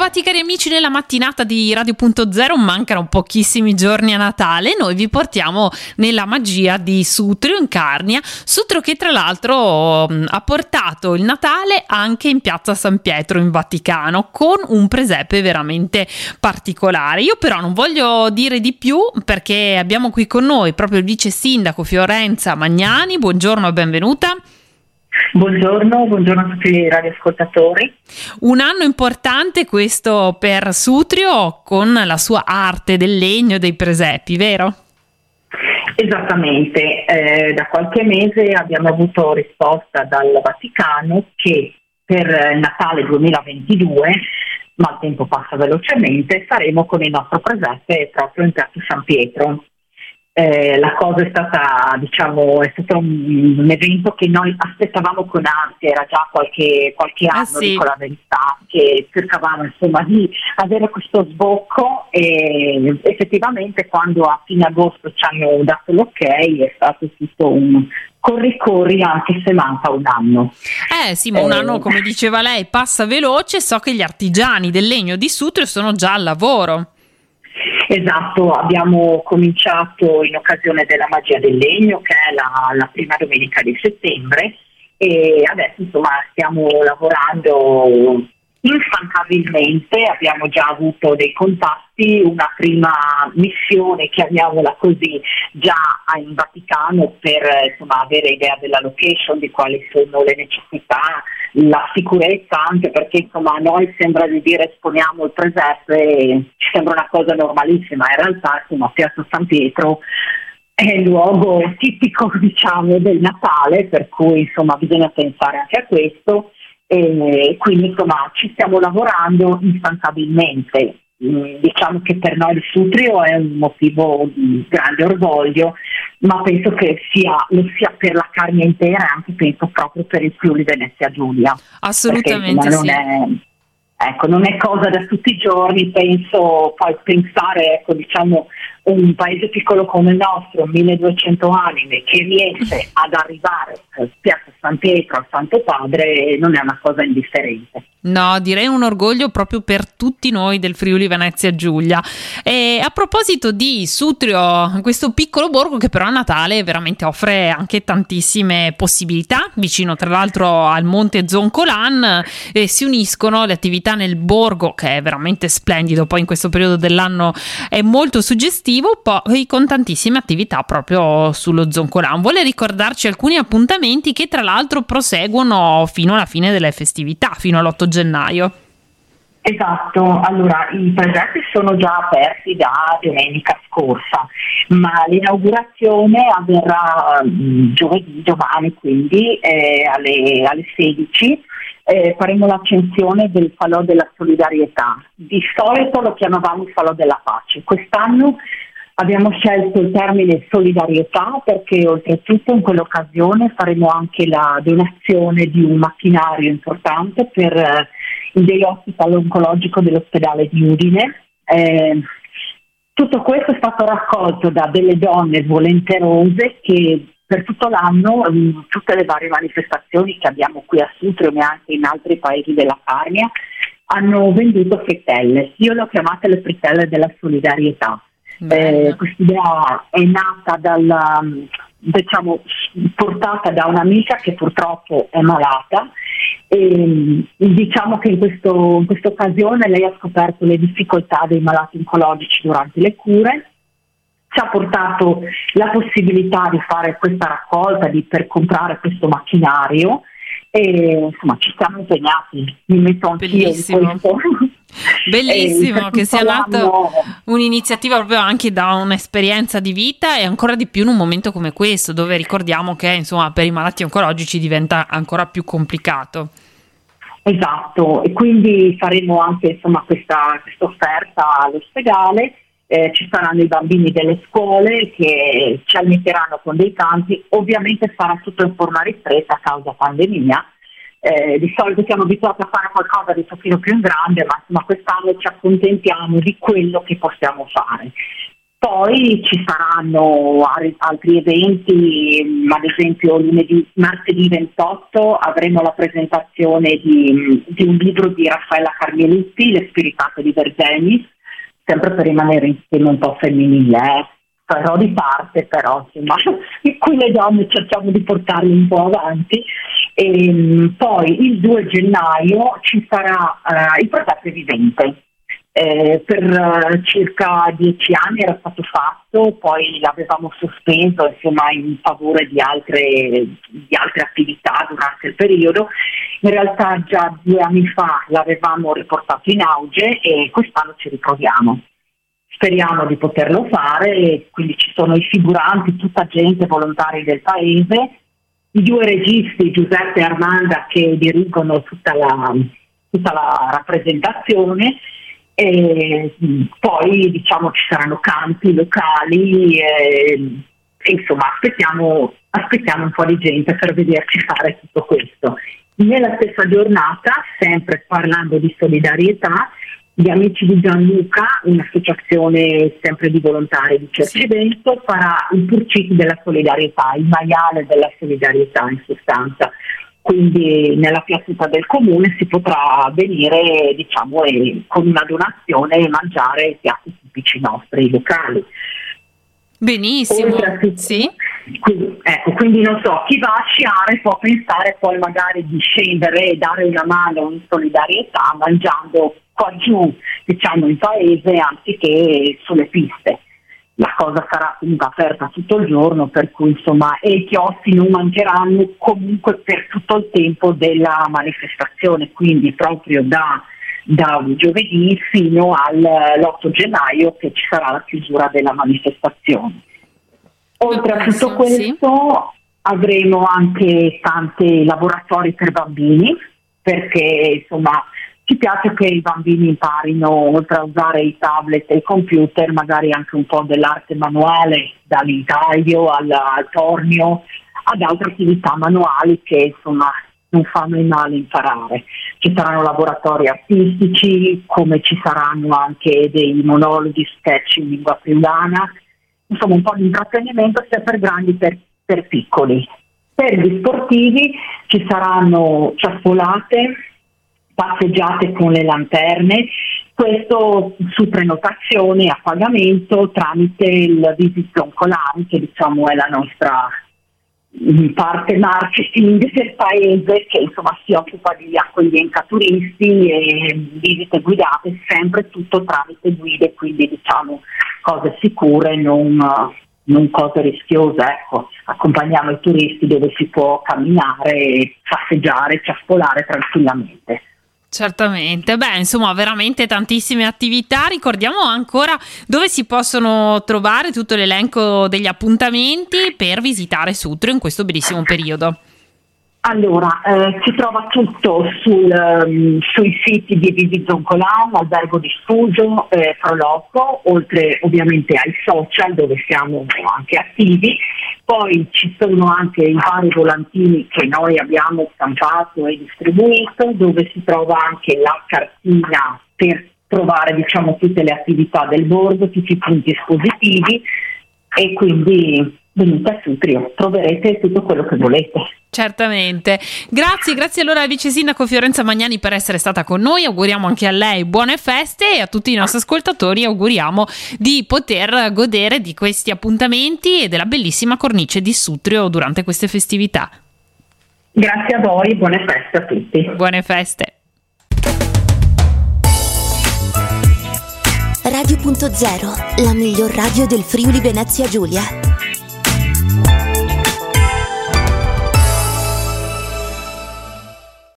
Bentrovati cari amici nella mattinata di Radio Punto Zero. Mancano pochissimi giorni a Natale, noi vi portiamo nella magia di Sutrio in Carnia, Sutrio che tra l'altro ha portato il Natale anche in Piazza San Pietro in Vaticano con un presepe veramente particolare. Io però non voglio dire di più perché abbiamo qui con noi proprio il vice sindaco Fiorenza Magnani. Buongiorno e benvenuta. Buongiorno a tutti i radioascoltatori. Un anno importante questo per Sutrio con la sua arte del legno e dei presepi, vero? Esattamente, da qualche mese abbiamo avuto risposta dal Vaticano che per Natale 2022, ma il tempo passa velocemente, saremo con il nostro presepe proprio in Piazza San Pietro. La cosa è stato un evento che noi aspettavamo con ansia, era già qualche anno, sì. Dico la verità, che cercavamo insomma di avere questo sbocco e effettivamente quando a fine agosto ci hanno dato l'ok è stato tutto un corri anche se manca un anno. Sì, ma un anno, come diceva lei, passa veloce. So che gli artigiani del legno di Sutrio sono già al lavoro. Esatto, abbiamo cominciato in occasione della magia del legno che è la prima domenica di settembre e adesso insomma stiamo lavorando instancabilmente, abbiamo già avuto dei contatti, una prima missione, chiamiamola così, già in Vaticano per insomma avere idea della location, di quali sono le necessità, la sicurezza, anche perché insomma a noi sembra di dire esponiamo il presepe, ci sembra una cosa normalissima, in realtà insomma Piazza San Pietro è il luogo tipico diciamo del Natale, per cui insomma bisogna pensare anche a questo e quindi insomma ci stiamo lavorando instancabilmente. Diciamo che per noi il Sutrio è un motivo di grande orgoglio, ma penso che lo sia per la Carnia intera e anche penso proprio per il Friuli Venezia Giulia. Assolutamente. Perché, insomma, non è cosa da tutti i giorni, penso, poi pensare diciamo un paese piccolo come il nostro, 1200 anime, che riesce ad arrivare a Piazza San Pietro, al Santo Padre, non è una cosa indifferente. No, direi un orgoglio proprio per tutti noi del Friuli Venezia Giulia. E a proposito di Sutrio, questo piccolo borgo che però a Natale veramente offre anche tantissime possibilità, vicino tra l'altro al Monte Zoncolan, e si uniscono le attività nel borgo che è veramente splendido, poi in questo periodo dell'anno è molto suggestivo, poi con tantissime attività proprio sullo Zoncolan. Vuole ricordarci alcuni appuntamenti che tra l'altro proseguono fino alla fine delle festività, fino all'8 gennaio. Esatto, allora i progetti sono già aperti da domenica scorsa, ma l'inaugurazione avverrà giovedì, domani quindi alle 16 faremo l'accensione del falò della solidarietà. Di solito lo chiamavamo il falò della pace, quest'anno abbiamo scelto il termine solidarietà perché oltretutto in quell'occasione faremo anche la donazione di un macchinario importante per il dell'ospedale oncologico dell'ospedale di Udine. Tutto questo è stato raccolto da delle donne volenterose che per tutto l'anno, in tutte le varie manifestazioni che abbiamo qui a Sutrio e anche in altri paesi della Carnia, hanno venduto frittelle. Io le ho chiamate le frittelle della solidarietà. Questa idea è nata portata da un'amica che purtroppo è malata e diciamo che in questa occasione lei ha scoperto le difficoltà dei malati oncologici durante le cure, ci ha portato la possibilità di fare questa raccolta per comprare questo macchinario e insomma ci siamo impegnati, mi metto anch'io in questo. Bellissimo che sia nata un'iniziativa proprio anche da un'esperienza di vita e ancora di più in un momento come questo dove ricordiamo che insomma per i malati oncologici diventa ancora più complicato. Esatto, e quindi faremo anche insomma questa offerta all'ospedale, ci saranno i bambini delle scuole che ci alimenteranno con dei canti, ovviamente sarà tutto in forma ristretta a causa pandemia. Di solito siamo abituati a fare qualcosa di un pochino più in grande, ma quest'anno ci accontentiamo di quello che possiamo fare. Poi ci saranno altri eventi, ad esempio martedì 28 avremo la presentazione di un libro di Raffaella Carmelitti, L'Espiritato di Vergenis, sempre per rimanere in tema un po' femminile, però di parte, però insomma, qui le donne cerchiamo di portarle un po' avanti. E poi il 2 gennaio ci sarà il progetto vivente. Per circa 10 anni era stato fatto, poi l'avevamo sospeso insomma in favore di altre attività durante il periodo. In realtà già 2 anni fa l'avevamo riportato in auge e quest'anno ci riproviamo. Speriamo di poterlo fare, quindi ci sono i figuranti, tutta gente volontari del paese, i 2 registi Giuseppe e Armanda che dirigono tutta la rappresentazione. E poi diciamo ci saranno campi locali e insomma aspettiamo un po' di gente per vederci fare tutto questo. Nella stessa giornata, sempre parlando di solidarietà, gli Amici di Gianluca, un'associazione sempre di volontari di Cercivento, farà il Purcini della solidarietà, il maiale della solidarietà in sostanza. Quindi nella piazza del comune si potrà venire diciamo con una donazione e mangiare i piatti tipici nostri locali. Benissimo. Sì. Quindi non so, chi va a sciare può pensare poi magari di scendere e dare una mano in solidarietà mangiando qua giù diciamo in paese anziché sulle piste. La cosa sarà comunque aperta tutto il giorno, per cui insomma e i chioschi non mancheranno comunque per tutto il tempo della manifestazione, quindi proprio da giovedì fino all'8 gennaio che ci sarà la chiusura della manifestazione. Oltre a tutto questo avremo anche tanti laboratori per bambini, perché insomma ci piace che i bambini imparino, oltre a usare i tablet e i computer, magari anche un po' dell'arte manuale, dall'intaglio al tornio, ad altre attività manuali che insomma non fanno il male imparare. Ci saranno laboratori artistici, come ci saranno anche dei monologhi, sketch in lingua friulana, insomma un po' di intrattenimento sia per grandi che per piccoli. Per gli sportivi ci saranno ciaffolate, passeggiate con le lanterne, questo su prenotazione a pagamento tramite il Monte Zoncolan, che diciamo è la nostra parte marketing del paese, che insomma si occupa di accoglienza turisti e visite guidate, sempre tutto tramite guide, quindi diciamo cose sicure, non cose rischiose, ecco, accompagniamo i turisti dove si può camminare, passeggiare, ciaffolare tranquillamente. Certamente, beh insomma veramente tantissime attività. Ricordiamo ancora dove si possono trovare tutto l'elenco degli appuntamenti per visitare Sutrio in questo bellissimo periodo. Allora, si trova tutto sui siti di Vivi Zoncolan, Albergo di Sugio, Proloppo, oltre ovviamente ai social dove siamo anche attivi. Poi ci sono anche i vari volantini che noi abbiamo stampato e distribuito, dove si trova anche la cartina per trovare diciamo tutte le attività del borgo, tutti i punti espositivi, e quindi venite a Sutrio, troverete tutto quello che volete. Certamente, grazie allora al vice sindaco Fiorenza Magnani per essere stata con noi. Auguriamo anche a lei buone feste e a tutti i nostri ascoltatori auguriamo di poter godere di questi appuntamenti e della bellissima cornice di Sutrio durante queste festività. Grazie a voi, buone feste a tutti. Buone feste. Radio Punto Zero, la miglior radio del Friuli Venezia Giulia.